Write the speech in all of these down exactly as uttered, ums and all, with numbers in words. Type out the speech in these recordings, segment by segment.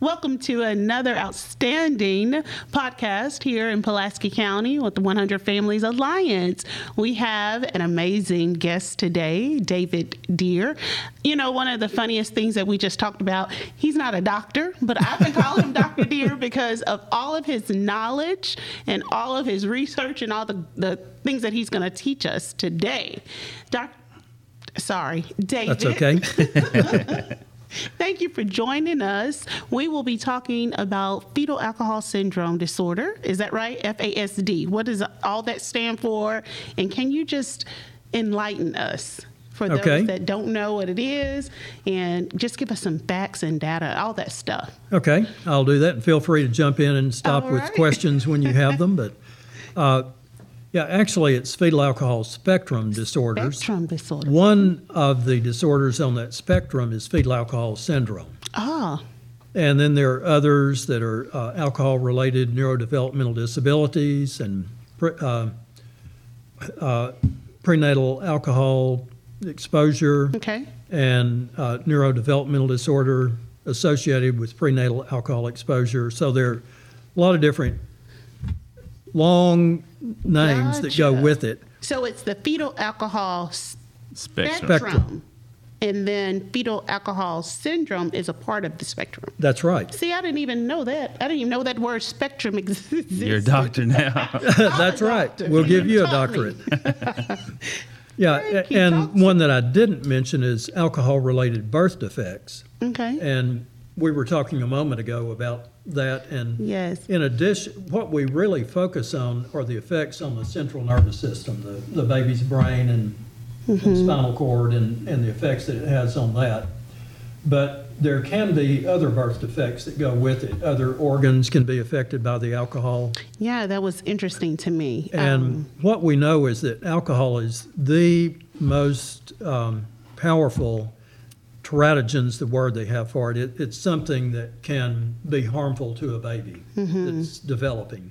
Welcome to another outstanding podcast here in Pulaski County with the one hundred Families Alliance. We have an amazing guest today, David Deer. You know, one of the funniest things that we just talked about, he's not a doctor, but I've been calling him Doctor Deer because of all of his knowledge and all of his research and all the, the things that he's going to teach us today. Doc, sorry, David. That's okay. Thank you for joining us. We will be talking about fetal alcohol syndrome disorder. Is that right? F A S D. What does all that stand for? And can you just enlighten us for those okay. that don't know what it is, and just give us some facts and data, all that stuff? Okay, I'll do that. And feel free to jump in and stop all with right. questions when you have them. But uh, yeah, actually, it's fetal alcohol spectrum disorders. Spectrum disorder. One of the disorders on that spectrum is fetal alcohol syndrome. Ah. And then there are others that are uh, alcohol-related neurodevelopmental disabilities and pre- uh, uh, prenatal alcohol exposure okay. and uh, neurodevelopmental disorder associated with prenatal alcohol exposure. So there are a lot of different long names gotcha. that go with it. So it's the fetal alcohol spectrum. spectrum. And then fetal alcohol syndrome is a part of the spectrum. That's right. See, I didn't even know that. I didn't even know that word spectrum exists. You're a doctor now. That's right. Doctor. We'll give you a doctorate. Yeah, and one that I didn't mention is alcohol-related birth defects. Okay. And we were talking a moment ago about that, and yes. in addition, what we really focus on are the effects on the central nervous system, the, the baby's brain and, mm-hmm. and spinal cord and, and the effects that it has on that. But there can be other birth defects that go with it. Other organs can be affected by the alcohol. Yeah, that was interesting to me. And um, what we know is that alcohol is the most um, powerful teratogen's the word they have for it. it. It's something that can be harmful to a baby mm-hmm. that's developing.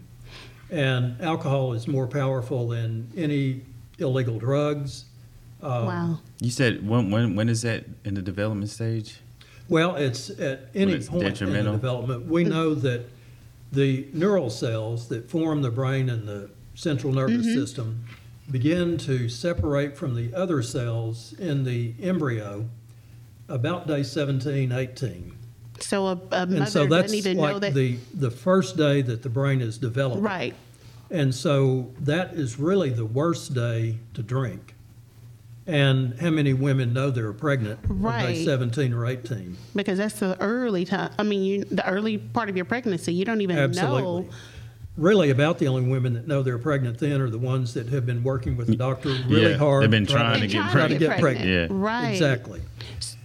And alcohol is more powerful than any illegal drugs. Um, wow. You said when, when when is that in the development stage? Well, it's at any it's point in the development. We know that the neural cells that form the brain and the central nervous mm-hmm. system begin to separate from the other cells in the embryo about day seventeen, eighteen. So a, a mother so doesn't even like know that. And so that's like the first day that the brain is developing. Right. And so that is really the worst day to drink. And how many women know they're pregnant right. on day seventeen or eighteen? Because that's the early time. I mean, you, the early part of your pregnancy, you don't even Absolutely. know. Absolutely. Really about the only women that know they're pregnant then are the ones that have been working with the doctor really yeah, hard. They've been trying, trying to get pregnant. To get pregnant. Yeah. Right. Exactly.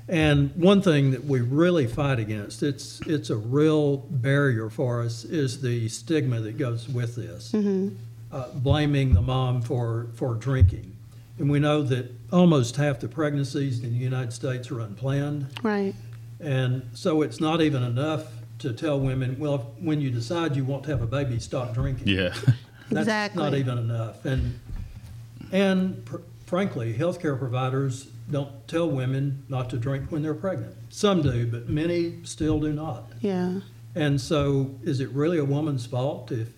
And one thing that we really fight against, it's it's a real barrier for us, is the stigma that goes with this, mm-hmm. uh, blaming the mom for, for drinking. And we know that almost half the pregnancies in the United States are unplanned. Right. And so it's not even enough to tell women, well, when you decide you want to have a baby, stop drinking. Yeah. That's exactly. not even enough. And, and pr- frankly, healthcare providers don't tell women not to drink when they're pregnant. Some do, but many still do not. Yeah. And so is it really a woman's fault if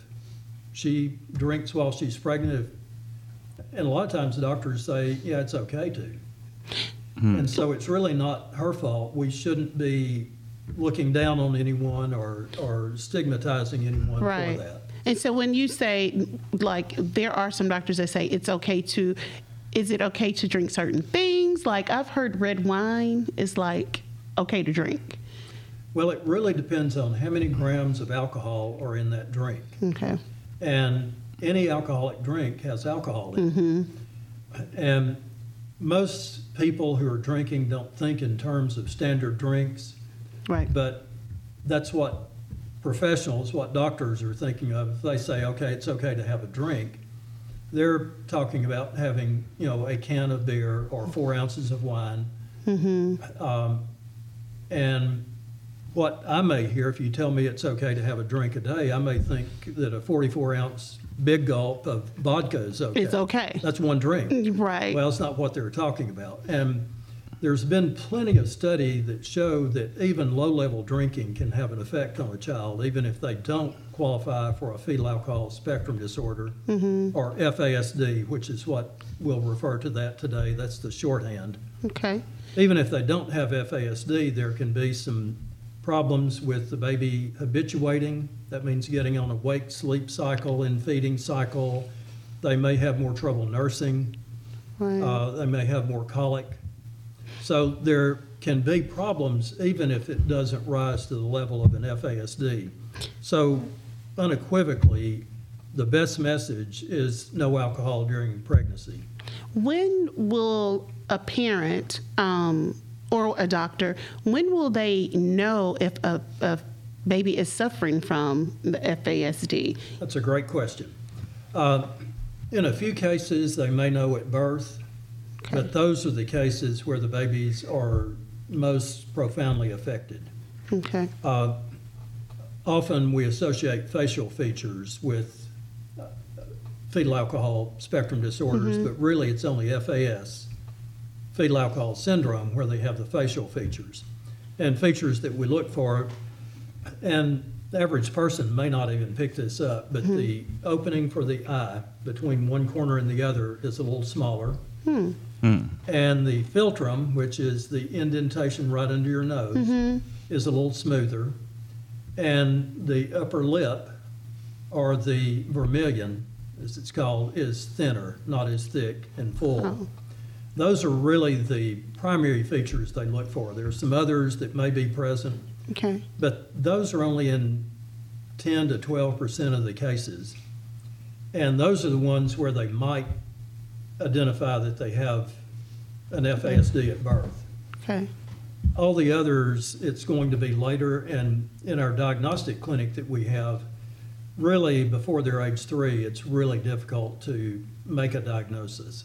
she drinks while she's pregnant? And a lot of times the doctors say, yeah, it's okay to. Hmm. And so it's really not her fault. We shouldn't be looking down on anyone or, or stigmatizing anyone right. for that. And so when you say, like, there are some doctors that say it's okay to, is it okay to drink certain things? Like, I've heard red wine is, like, okay to drink. Well, it really depends on how many grams of alcohol are in that drink. Okay. And any alcoholic drink has alcohol in it. Mm-hmm. And most people who are drinking don't think in terms of standard drinks. Right. But that's what professionals, what doctors are thinking of. If they say, okay, it's okay to have a drink, they're talking about having, you know, a can of beer or four ounces of wine. Mm-hmm. Um, and what I may hear, if you tell me it's okay to have a drink a day, I may think that a forty-four ounce big gulp of vodka is okay. It's okay. That's one drink. Right. Well, it's not what they're talking about. And There's been plenty of study that show that even low-level drinking can have an effect on a child, even if they don't qualify for a fetal alcohol spectrum disorder, mm-hmm. or F A S D, which is what we'll refer to that today. That's the shorthand. Okay. Even if they don't have F A S D, there can be some problems with the baby habituating. That means getting on a wake-sleep cycle and feeding cycle. They may have more trouble nursing. Right. Uh, they may have more colic. So there can be problems even if it doesn't rise to the level of an F A S D. So unequivocally, the best message is no alcohol during pregnancy. When will a parent um, or a doctor, when will they know if a, a baby is suffering from the F A S D? That's a great question. Uh, in a few cases, they may know at birth. Okay. But those are the cases where the babies are most profoundly affected. Okay. Uh, often we associate facial features with uh, fetal alcohol spectrum disorders, mm-hmm. but really it's only F A S, fetal alcohol syndrome, where they have the facial features. And features that we look for, and the average person may not even pick this up, but mm-hmm. the opening for the eye between one corner and the other is a little smaller. Hmm. Mm. And the philtrum, which is the indentation right under your nose, mm-hmm. is a little smoother. And the upper lip, or the vermilion, as it's called, is thinner, not as thick and full. Oh. Those are really the primary features they look for. There are some others that may be present, okay. but those are only in ten to twelve percent of the cases. And those are the ones where they might identify that they have an F A S D at birth. Okay. All the others, it's going to be later, and in our diagnostic clinic that we have, really before they're age three, it's really difficult to make a diagnosis.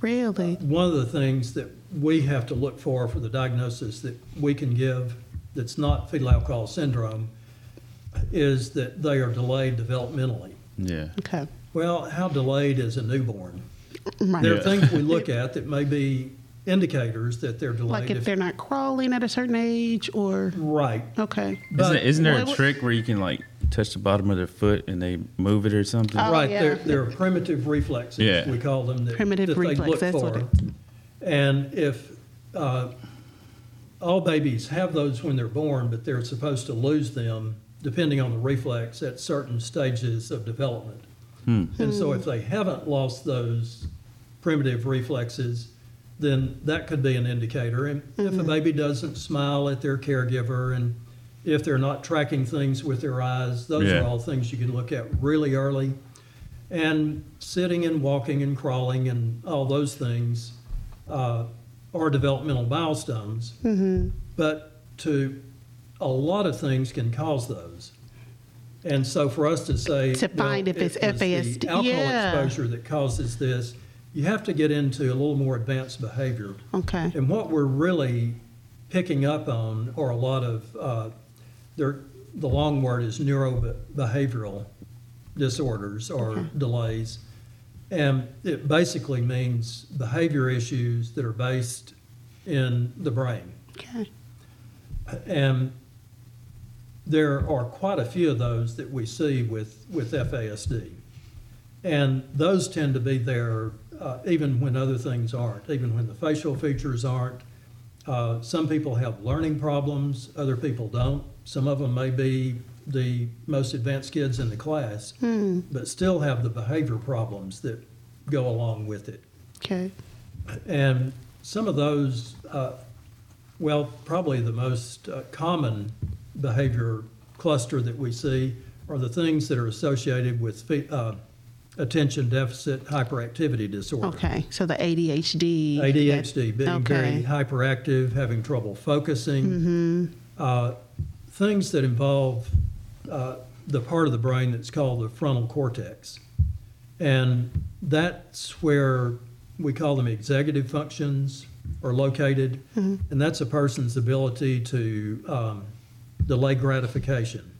Really? Uh, one of the things that we have to look for for the diagnosis that we can give that's not fetal alcohol syndrome is that they are delayed developmentally. Yeah. Okay. Well, how delayed is a newborn? Right. There are yeah. things we look at that may be indicators that they're delayed. Like if, if they're not crawling at a certain age or... Right. Okay. But isn't, it, isn't there well, a trick where you can, like, touch the bottom of their foot and they move it or something? Oh, right. Yeah. There, there are primitive reflexes, yeah. we call them, that, primitive that reflex, they look that's for. What it... And if uh, all babies have those when they're born, but they're supposed to lose them, depending on the reflex, at certain stages of development. Hmm. And so if they haven't lost those primitive reflexes, then that could be an indicator. And mm-hmm. if a baby doesn't smile at their caregiver, and if they're not tracking things with their eyes, those yeah. are all things you can look at really early. And sitting and walking and crawling and all those things uh, are developmental milestones. Mm-hmm. But to a lot of things can cause those. And so for us to say, to find well, if it's it F A S D, the alcohol yeah. exposure that causes this, you have to get into a little more advanced behavior. Okay. And what we're really picking up on are a lot of, uh, the long word is neurobehavioral disorders or okay. delays. And it basically means behavior issues that are based in the brain. Okay. And there are quite a few of those that we see with, with F A S D. And those tend to be there uh, even when other things aren't, even when the facial features aren't. Uh, some people have learning problems, other people don't. Some of them may be the most advanced kids in the class, mm. but still have the behavior problems that go along with it. Okay. And some of those, uh, well, probably the most uh, common behavior cluster that we see are the things that are associated with uh, attention deficit hyperactivity disorder. Okay, so the A D H D. A D H D, being okay. very hyperactive, having trouble focusing, mm-hmm. uh, things that involve uh, the part of the brain that's called the frontal cortex. And that's where we call them executive functions are located, mm-hmm. and that's a person's ability to um, delay gratification.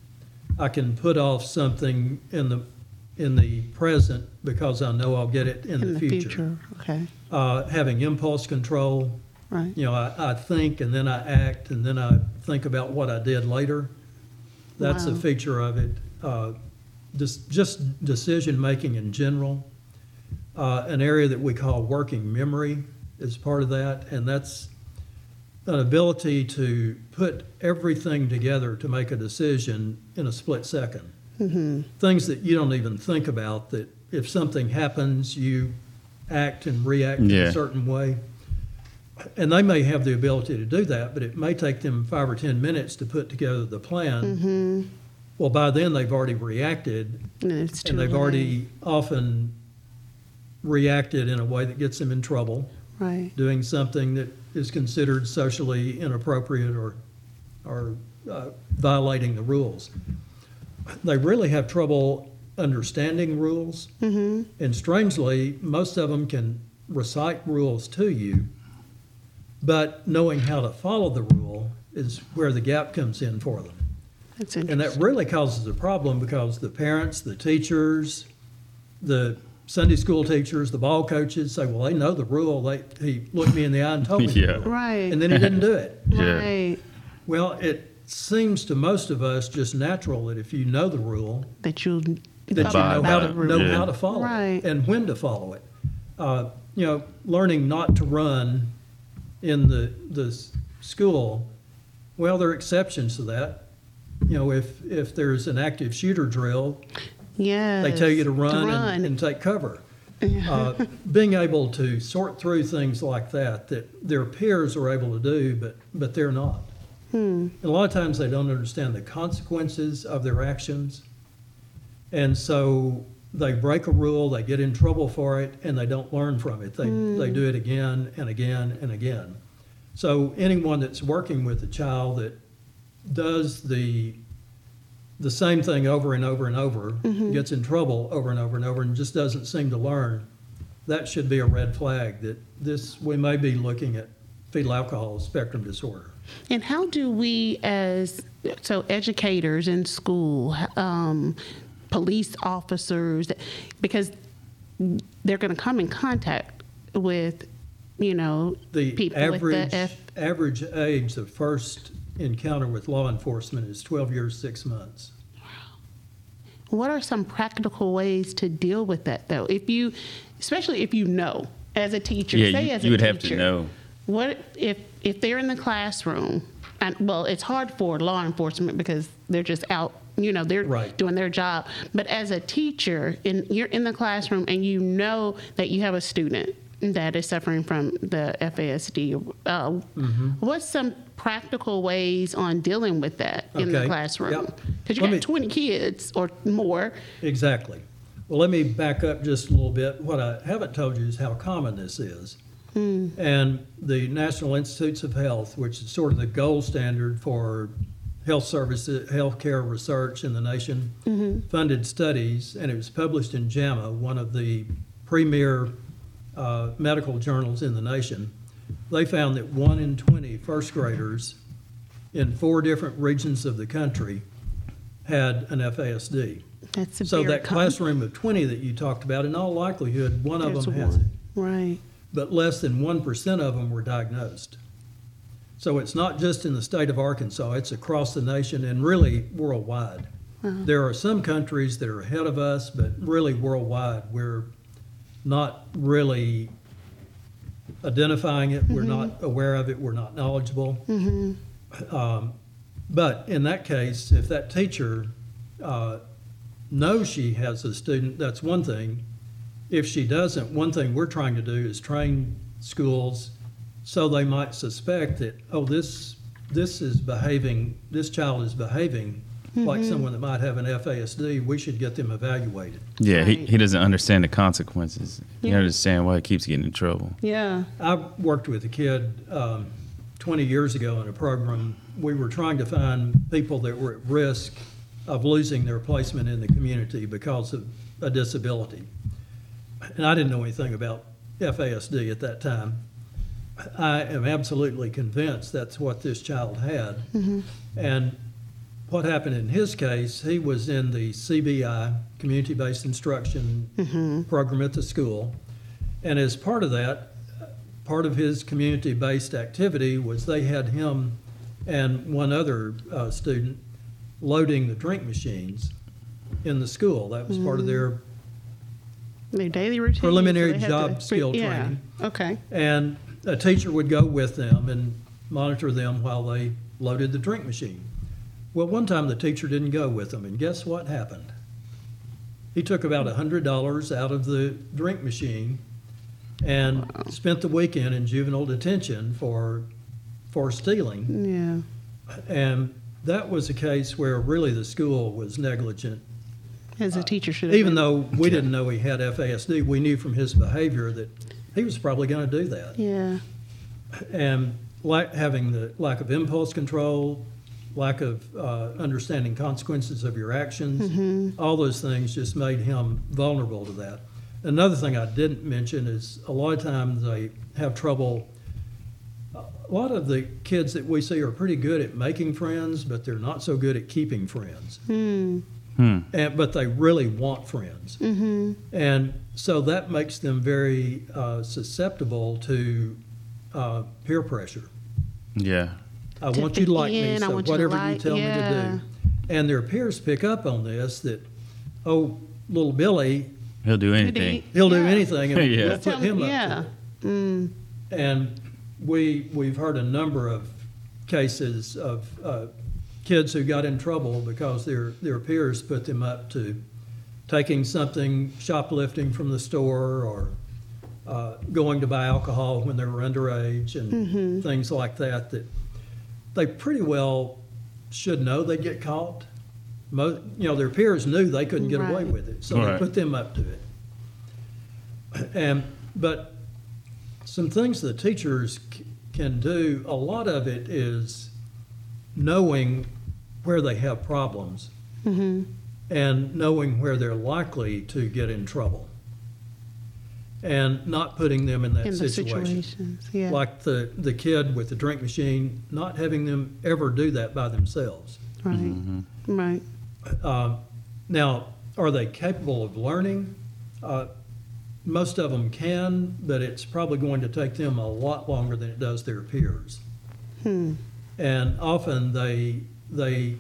I can put off something in the in the present because I know I'll get it in, in the, the future. future. Okay. Uh, having impulse control, Right. You know, I, I think and then I act and then I think about what I did later. That's wow. a feature of it. Uh, just, just decision making in general. Uh, an area that we call working memory is part of that, and that's an ability to put everything together to make a decision in a split second. Mm-hmm. Things that you don't even think about, that if something happens, you act and react yeah. in a certain way. And they may have the ability to do that, but it may take them five or ten minutes to put together the plan. Mm-hmm. Well, by then they've already reacted, no, it's too and they've late. already often reacted in a way that gets them in trouble. Right. Doing something that is considered socially inappropriate or or uh, violating the rules. They really have trouble understanding rules. Mm-hmm. And strangely, most of them can recite rules to you, but knowing how to follow the rule is where the gap comes in for them. That's interesting. And that really causes a problem because the parents, the teachers, the Sunday school teachers, the ball coaches say, well, they know the rule. They, he looked me in the eye and told me yeah. the rule. Right. And then he didn't do it. yeah. Right. Well, it seems to most of us just natural that if you know the rule, that, you'll that you know, how to, know yeah. how to follow right. it and when to follow it. Uh, you know, learning not to run in the the school, well, there are exceptions to that. You know, if, if there's an active shooter drill, Yes. they tell you to run, to run. And, and take cover. Uh, being able to sort through things like that, that their peers are able to do, but, but they're not. Hmm. And a lot of times they don't understand the consequences of their actions. And so they break a rule, they get in trouble for it, and they don't learn from it. They hmm. they do it again and again and again. So anyone that's working with a child that does the the same thing over and over and over, mm-hmm. gets in trouble over and over and over and just doesn't seem to learn, that should be a red flag that this we may be looking at fetal alcohol spectrum disorder. And how do we as, so educators in school, um, police officers, because they're going to come in contact with, you know, the people average, with the F- average age, the first encounter with law enforcement is twelve years, six months. Wow. What are some practical ways to deal with that, though? If you, especially if you know as a teacher, yeah, say you, as a teacher. you would have to know. What if, if they're in the classroom, and well, it's hard for law enforcement because they're just out, you know, they're right. doing their job. But as a teacher, in, you're in the classroom and you know that you have a student that is suffering from the F A S D. Uh, mm-hmm. What's some practical ways on dealing with that okay. in the classroom? Because yep. you got me, twenty kids or more. Exactly. Well, let me back up just a little bit. What I haven't told you is how common this is. Mm. And the National Institutes of Health, which is sort of the gold standard for health services, healthcare research in the nation, mm-hmm. funded studies, and it was published in JAMA, one of the premier Uh, medical journals in the nation. They found that one in twenty first graders in four different regions of the country had an F A S D. That's a so that com- classroom of twenty that you talked about, in all likelihood, one There's of them has it. Right. But less than one percent of them were diagnosed. So it's not just in the state of Arkansas, it's across the nation and really worldwide. Uh-huh. There are some countries that are ahead of us, but really worldwide we're not really identifying it. Mm-hmm. We're not aware of it. We're not knowledgeable. Mm-hmm. Um, but in that case, if that teacher uh, knows she has a student, that's one thing. If she doesn't, one thing we're trying to do is train schools so they might suspect that, oh, this this is behaving, this child is behaving Mm-hmm. like someone that might have an F A S D, we should get them evaluated. Yeah, right. he, he doesn't understand the consequences. Yeah. He doesn't understand why he keeps getting in trouble. Yeah. I worked with a kid um, twenty years ago in a program. We were trying to find people that were at risk of losing their placement in the community because of a disability. And I didn't know anything about F A S D at that time. I am absolutely convinced that's what this child had. Mm-hmm. And what happened in his case, he was in the C B I, community-based instruction mm-hmm. program at the school. And as part of that, part of his community-based activity was they had him and one other uh, student loading the drink machines in the school. That was mm-hmm. part of their, their daily routine, preliminary so job to, skill yeah, training. Okay. And a teacher would go with them and monitor them while they loaded the drink machine. Well, one time the teacher didn't go with them, and guess what happened? He took about one hundred dollars out of the drink machine and wow. spent the weekend in juvenile detention for for stealing. Yeah. And that was a case where really the school was negligent. As a teacher should have uh, been. Even though we didn't know he had F A S D, we knew from his behavior that he was probably going to do that. Yeah. And lack, having the lack of impulse control, lack of uh, understanding consequences of your actions, mm-hmm. all those things just made him vulnerable to that. Another thing I didn't mention is a lot of times they have trouble. A lot of the kids that we see are pretty good at making friends, but they're not so good at keeping friends. Mm. Hmm. And, but they really want friends. Mm-hmm. And so that makes them very uh, susceptible to uh, peer pressure. Yeah. I want you to like me, so whatever you tell me to do. And their peers pick up on this that, oh, little Billy... He'll do anything. He'll do anything, and yeah. we'll put him up yeah. to it. Mm. And we, we've heard a number of cases of uh, kids who got in trouble because their, their peers put them up to taking something, shoplifting from the store, or uh, going to buy alcohol when they were underage, and mm-hmm. things like that that they pretty well should know they'd get caught. Most, you know, their peers knew they couldn't get right. away with it, so right. they put them up to it. And but some things the teachers c- can do, a lot of it is knowing where they have problems mm-hmm. and knowing where they're likely to get in trouble and not putting them in that in situation. Situations, yeah. Like the, the kid with the drink machine, not having them ever do that by themselves. Right. Mm-hmm. Right. Uh, now, are they capable of learning? Uh, most of them can, but it's probably going to take them a lot longer than it does their peers. Hmm. And often they they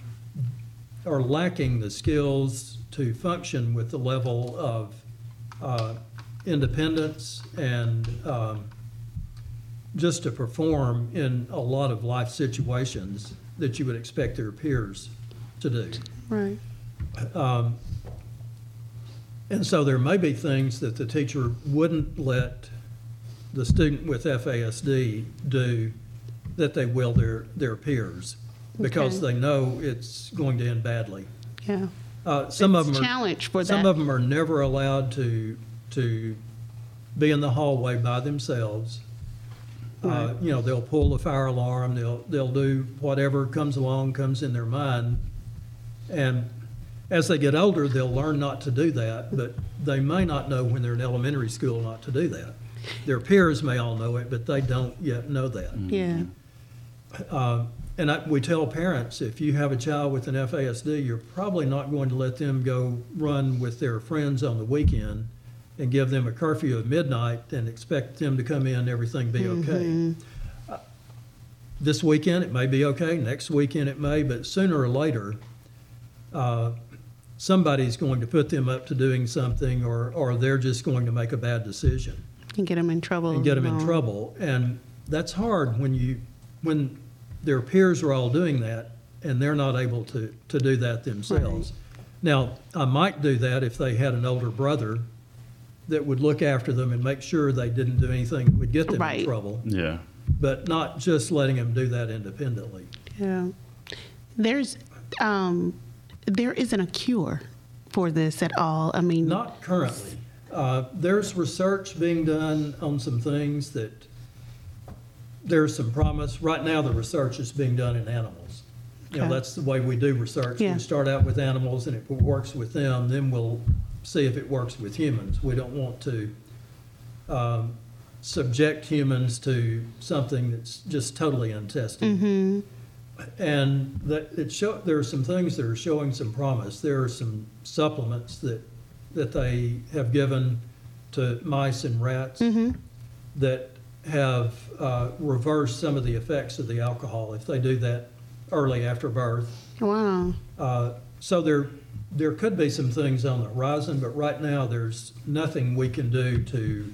are lacking the skills to function with the level of uh, independence and um, just to perform in a lot of life situations that you would expect their peers to do. Right. Um, and so there may be things that the teacher wouldn't let the student with F A S D do that they will their, their peers because okay. they know it's going to end badly. Yeah. Uh, some it's of them are, challenge for some that. Of them are never allowed to to be in the hallway by themselves. Right. Uh, you know, they'll pull the fire alarm. They'll they'll do whatever comes along, comes in their mind. And as they get older, they'll learn not to do that, but they may not know when they're in elementary school not to do that. Their peers may all know it, but they don't yet know that. Yeah. Uh, and I, we tell parents, if you have a child with an F A S D, you're probably not going to let them go run with their friends on the weekend and give them a curfew at midnight and expect them to come in and everything be okay. Mm-hmm. Uh, this weekend it may be okay, next weekend it may, but sooner or later, Uh, somebody's going to put them up to doing something, or, or they're just going to make a bad decision and get them in trouble. And get them in trouble, and that's hard when you when their peers are all doing that and they're not able to, to do that themselves. Right. Now, I might do that if they had an older brother that would look after them and make sure they didn't do anything that would get them right. in trouble. Yeah, but not just letting them do that independently. Yeah, there's. Um, There isn't a cure for this at all. I mean, not currently. Uh, there's research being done on some things that there's some promise. Right now, the research is being done in animals. You okay. know, that's the way we do research. Yeah. We start out with animals, and if it works with them, then we'll see if it works with humans. We don't want to um, subject humans to something that's just totally untested. Mm-hmm. And that it show, there are some things that are showing some promise. There are some supplements that that they have given to mice and rats mm-hmm. that have uh, reversed some of the effects of the alcohol if they do that early after birth. Wow. Uh, so there, there could be some things on the horizon, but right now there's nothing we can do to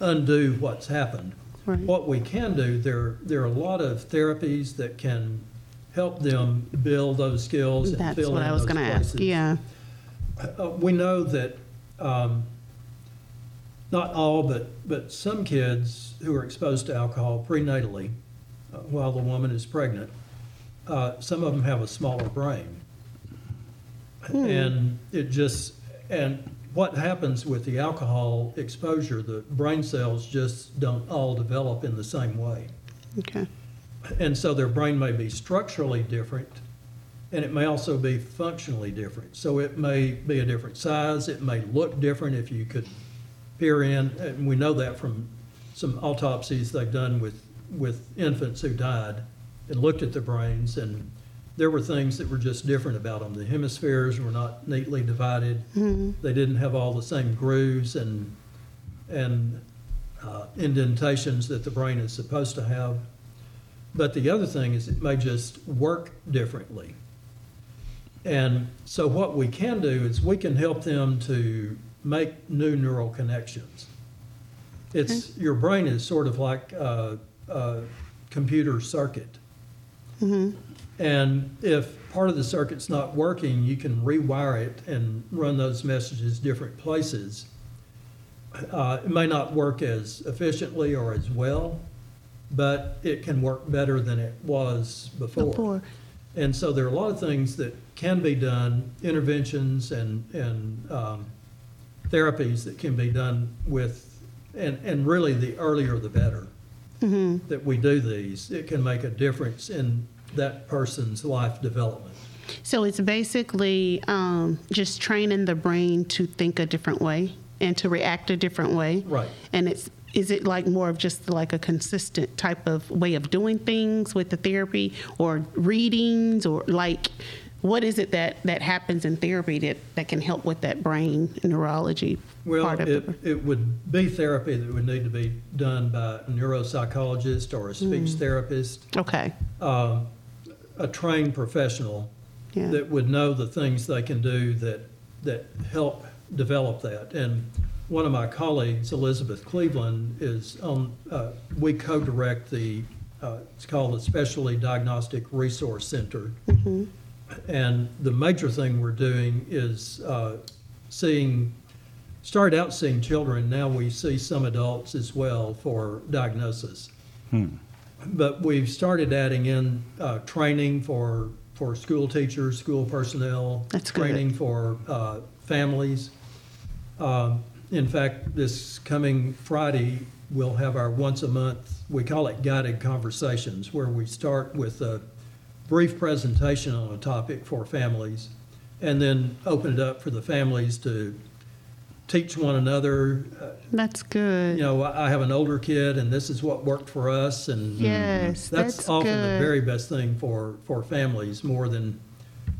undo what's happened. Right. What we can do, there, there are a lot of therapies that can help them build those skills and That's fill in those places. That's what I was going to ask, yeah. Uh, we know that um, not all, but, but some kids who are exposed to alcohol prenatally uh, while the woman is pregnant, uh, some of them have a smaller brain. Hmm. And it just, and what happens with the alcohol exposure, the brain cells just don't all develop in the same way. Okay. And so their brain may be structurally different, and it may also be functionally different. So it may be a different size, it may look different if you could peer in, and we know that from some autopsies they've done with, with infants who died and looked at the brains, and there were things that were just different about them. The hemispheres were not neatly divided. Mm-hmm. They didn't have all the same grooves and, and uh, indentations that the brain is supposed to have. But the other thing is it may just work differently. And so what we can do is we can help them to make new neural connections. It's okay. Your brain is sort of like a, a computer circuit. Mm-hmm. And if part of the circuit's not working, you can rewire it and run those messages different places. Uh, it may not work as efficiently or as well, but it can work better than it was before. before. And so there are a lot of things that can be done, interventions and, and um, therapies that can be done with, and, and really the earlier the better mm-hmm. that we do these. It can make a difference in that person's life development. So it's basically um, just training the brain to think a different way and to react a different way. Right. And it's Is it like more of just like a consistent type of way of doing things with the therapy or readings, or like what is it that, that happens in therapy that, that can help with that brain neurology well, part of it? Well, it would be therapy that would need to be done by a neuropsychologist or a speech mm. therapist. Okay. Uh, a trained professional yeah. that would know the things they can do that that help develop that. And one of my colleagues, Elizabeth Cleveland, is on, uh, we co-direct the, uh, it's called the Specialty Diagnostic Resource Center. Mm-hmm. And the major thing we're doing is uh, seeing, started out seeing children, now we see some adults as well for diagnosis. Hmm. But we've started adding in uh, training for, for school teachers, school personnel, That's training good. for uh, families. Uh, In fact, this coming Friday, we'll have our once a month, we call it guided conversations, where we start with a brief presentation on a topic for families and then open it up for the families to teach one another. That's good. You know, I have an older kid and this is what worked for us. And yes, that's, that's often good. The very best thing for, for families, more than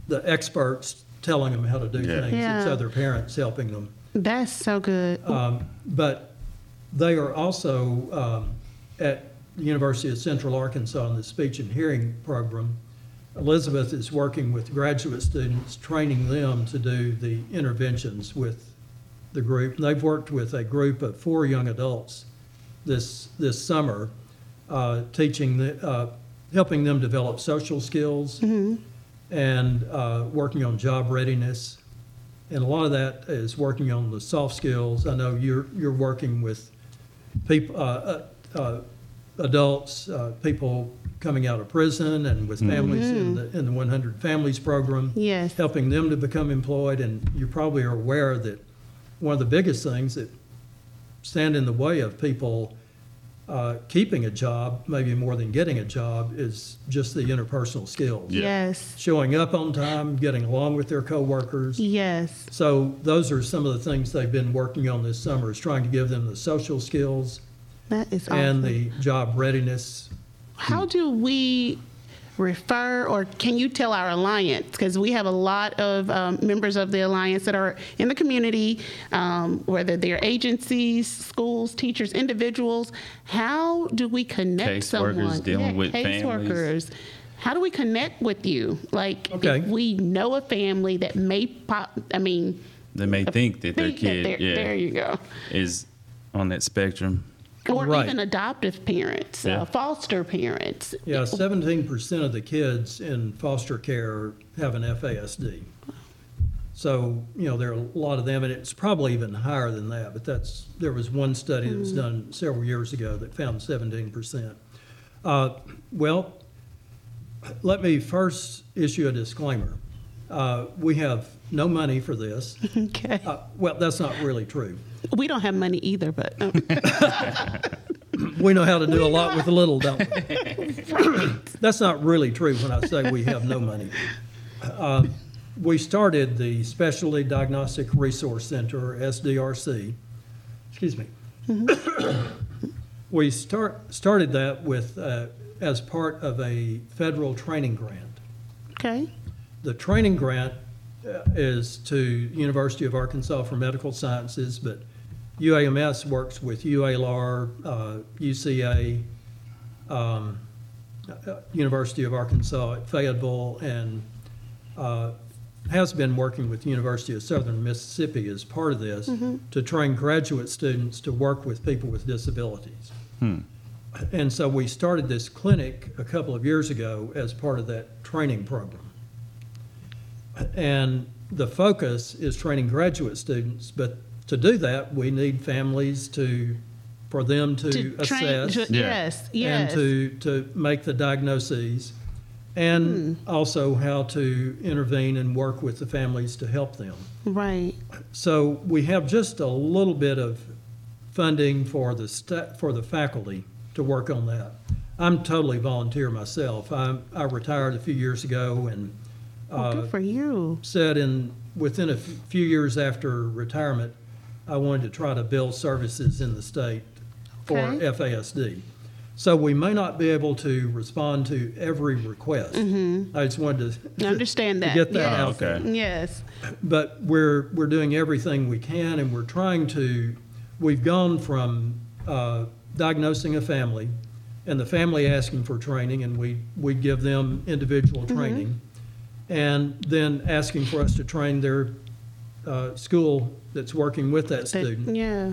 the experts telling them how to do yeah. things. Yeah. It's other parents helping them. That's so good. Um, but they are also um, at the University of Central Arkansas in the speech and hearing program. Elizabeth is working with graduate students, training them to do the interventions with the group. And they've worked with a group of four young adults this this summer, uh, teaching, the, uh, helping them develop social skills mm-hmm. and uh, working on job readiness. And a lot of that is working on the soft skills. I know you're you're working with people, uh, uh, adults, uh, people coming out of prison, and with families mm-hmm. in the in the one hundred Families program. Yes, helping them to become employed. And you probably are aware that one of the biggest things that stand in the way of people uh, keeping a job, maybe more than getting a job, is just the interpersonal skills. Yes. Showing up on time, getting along with their coworkers. Yes. So those are some of the things they've been working on this summer, is trying to give them the social skills. That is awesome. And the job readiness. How do we refer, or can you tell our alliance? Because we have a lot of um, members of the alliance that are in the community, um, whether they're agencies, schools, teachers, individuals. How do we connect case someone? Workers dealing yeah, with case families. Workers. How do we connect with you? Like, okay. If we know a family that may pop, I mean, they may think that think their kid, that yeah, there you go, is on that spectrum. Or right. even adoptive parents, yeah. uh, foster parents. Yeah, seventeen percent of the kids in foster care have an F A S D. So, you know, there are a lot of them, and it's probably even higher than that, but that's there was one study that was done several years ago that found seventeen percent. Uh, well, let me first issue a disclaimer. Uh, we have no money for this. Okay. Uh, well, that's not really true. We don't have money either, but... Um. We know how to do we a lot with little, don't we? Right. That's not really true when I say we have no money. Uh, we started the Specialty Diagnostic Resource Center, S D R C. Excuse me. Mm-hmm. we start started that with uh, as part of a federal training grant. Okay. The training grant is to University of Arkansas for Medical Sciences, but U A M S works with U A L R, uh, U C A, um, University of Arkansas at Fayetteville, and uh, has been working with the University of Southern Mississippi as part of this mm-hmm. to train graduate students to work with people with disabilities. Hmm. And so we started this clinic a couple of years ago as part of that training program. And the focus is training graduate students, but to do that, we need families to, for them to, to assess train, to, yeah. yes, yes. and to, to make the diagnoses, and mm. also how to intervene and work with the families to help them. Right. So we have just a little bit of funding for the st- for the faculty to work on that. I'm totally volunteer myself. I I retired a few years ago and. Uh, well, good for you. Said in within a f- few years after retirement, I wanted to try to build services in the state for okay. F A S D. So we may not be able to respond to every request. Mm-hmm. I just wanted to understand to, that. To get that yes. out there. Okay. Yes. But we're we're doing everything we can, and we're trying to. We've gone from uh, diagnosing a family, and the family asking for training, and we we give them individual mm-hmm. training. And then asking for us to train their uh, school that's working with that student. Yeah.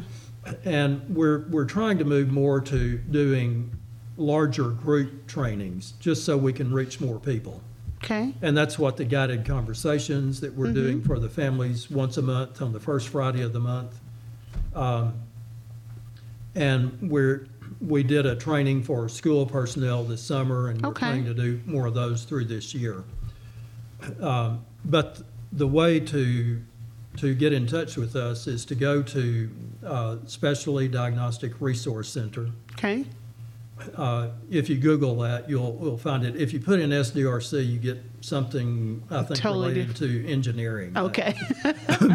And we're we're trying to move more to doing larger group trainings just so we can reach more people. Okay. And that's what the guided conversations that we're mm-hmm. doing for the families once a month on the first Friday of the month. Um, and we're we did a training for school personnel this summer, and we're okay. trying to do more of those through this year. Um, but the way to to get in touch with us is to go to uh, Specialty Diagnostic Resource Center. Okay. Uh, if you Google that, you'll you'll find it. If you put in S D R C, you get something I think totally related different. To engineering. Okay.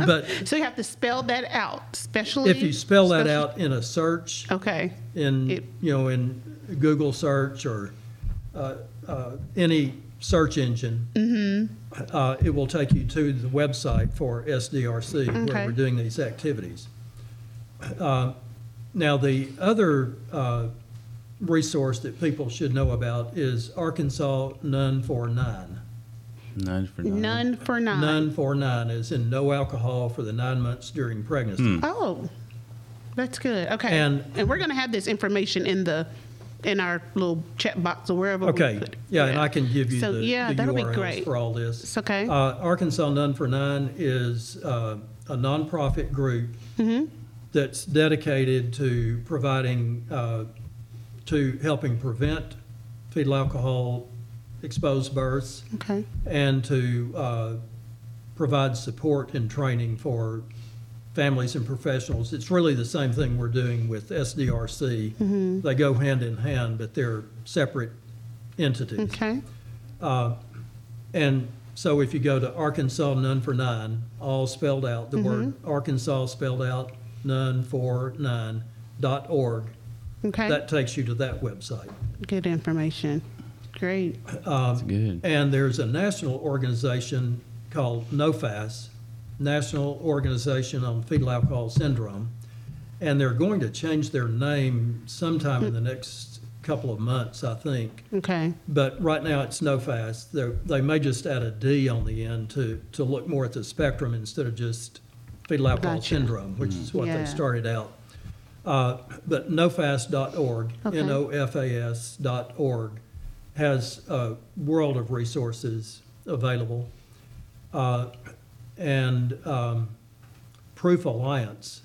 but so you have to spell that out. Specialty. If you spell special- that out in a search. Okay. In it, you know in Google search or uh, uh, any. Search engine, mm-hmm. uh, it will take you to the website for S D R C okay. where we're doing these activities. Uh, now, the other uh, resource that people should know about is Arkansas None for Nine. None for Nine. None for Nine. None for Nine is in no alcohol for the nine months during pregnancy. Mm. Oh, that's good. Okay. And, and we're going to have this information in the in our little chat box or wherever okay. we put it. Yeah, yeah, and I can give you so, the, yeah, the that'll U R Ls be great. For all this. It's okay. Uh, Arkansas None for Nine is uh, a nonprofit group mm-hmm. that's dedicated to providing, uh, to helping prevent fetal alcohol exposed births okay. and to uh, provide support and training for families and professionals. It's really the same thing we're doing with S D R C. Mm-hmm. They go hand in hand, but they're separate entities. Okay. Uh, and so if you go to Arkansas None for Nine, all spelled out, the mm-hmm. word Arkansas spelled out, none for nine dot org. Okay. That takes you to that website. Good information. Great. Uh, That's good. And there's a national organization called NOFAS, National Organization on Fetal Alcohol Syndrome, and they're going to change their name sometime in the next couple of months, I think. Okay. But right now it's NOFAS. They're, they may just add a D on the end to, to look more at the spectrum instead of just fetal alcohol gotcha. syndrome, which mm. is what yeah. they started out. Uh, but N O F A S dot org, okay. N O F A S dot org, has a world of resources available. Uh, and um, Proof Alliance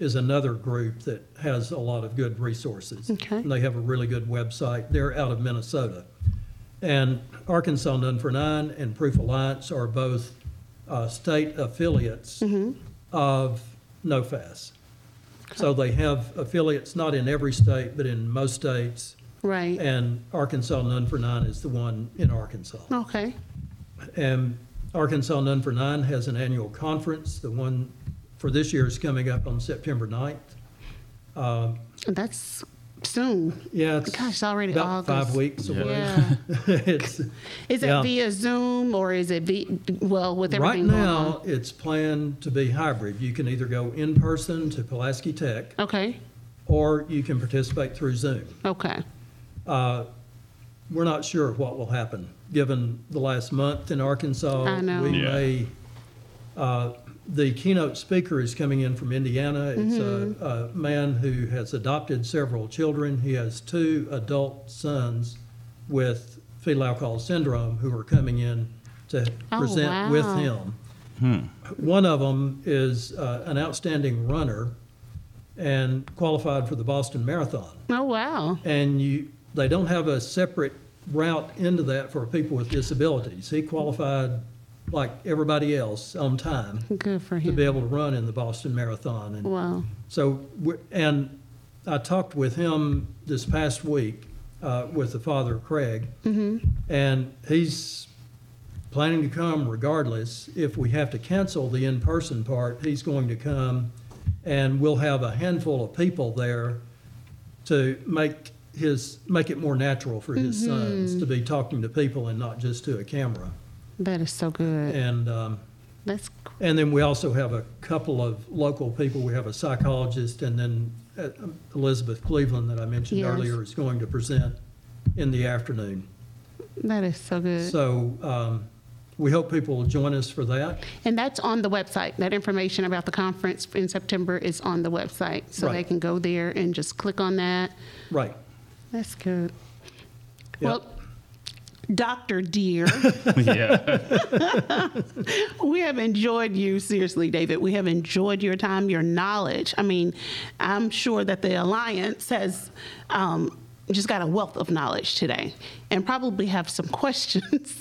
is another group that has a lot of good resources. Okay. And they have a really good website. They're out of Minnesota. And Arkansas None for Nine and Proof Alliance are both uh, state affiliates mm-hmm. of NOFAS. Okay. So they have affiliates not in every state, but in most states. Right. And Arkansas None for Nine is the one in Arkansas. Okay. And Arkansas None for Nine has an annual conference. The one for this year is coming up on September ninth. Um, That's soon. Yeah. It's Gosh, it's already about August. Five weeks away. Yeah. it's, is it yeah. via Zoom or is it via, well, with everything Right now, going on? It's planned to be hybrid. You can either go in person to Pulaski Tech. Okay. Or you can participate through Zoom. Okay. Uh, we're not sure what will happen. Given the last month in Arkansas, I know. we yeah. may... Uh, The keynote speaker is coming in from Indiana. It's mm-hmm. a, a man who has adopted several children. He has two adult sons with fetal alcohol syndrome who are coming in to oh, present wow. with him. Hmm. One of them is uh, an outstanding runner and qualified for the Boston Marathon. Oh, wow. And you, they don't have a separate route into that for people with disabilities. He qualified like everybody else on time Good for him. to be able to run in the Boston Marathon. And wow. So, and I talked with him this past week uh, with the father, Craig, mm-hmm. and he's planning to come regardless. If we have to cancel the in-person part, he's going to come, and we'll have a handful of people there to make his make it more natural for his mm-hmm. sons to be talking to people and not just to a camera. That is so good. And um, that's cool. And then we also have a couple of local people. We have a psychologist, and then uh, Elizabeth Cleveland that I mentioned yes. earlier is going to present in the afternoon. That is so good. So um, we hope people will join us for that. And that's on the website. That information about the conference in September is on the website, so right. they can go there and just click on that. Right. That's good. Yep. Well, Doctor Deer, we have enjoyed you, seriously, David. We have enjoyed your time, your knowledge. I mean, I'm sure that the Alliance has um, just got a wealth of knowledge today and probably have some questions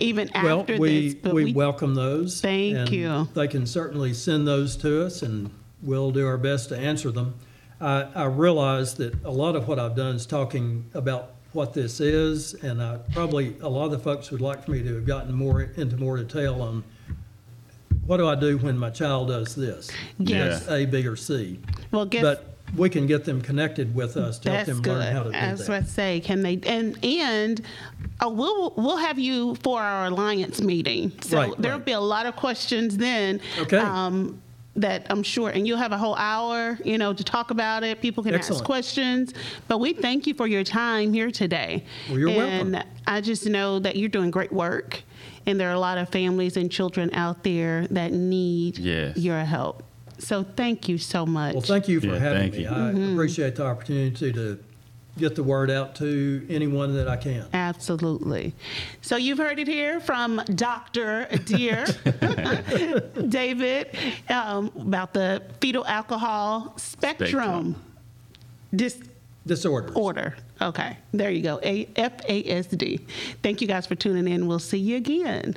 even well, after we, this. Well, we, we welcome those. Thank and you. They can certainly send those to us, and we'll do our best to answer them. I, I realize that a lot of what I've done is talking about what this is, and I, probably a lot of the folks would like for me to have gotten more into more detail on what do I do when my child does this, yes, yeah. A, B, or C. Well, guess, but we can get them connected with us to help them good. learn how to do That's that. That's what I say. Can they? And and oh, we'll we'll have you for our Alliance meeting, so right, there'll right. be a lot of questions then. Okay. Um, that I'm sure, and you'll have a whole hour, you know, to talk about it. People can Excellent. ask questions, but we thank you for your time here today. Well, you're and welcome. And I just know that you're doing great work, and there are a lot of families and children out there that need yes. your help. So thank you so much. Well, thank you for yeah, having me. You. I mm-hmm. appreciate the opportunity to get the word out to anyone that I can. Absolutely. So you've heard it here from Doctor Deer, David, um, about the fetal alcohol spectrum. Dis- Disorder. Order. Okay. There you go. A- F A S D. Thank you guys for tuning in. We'll see you again.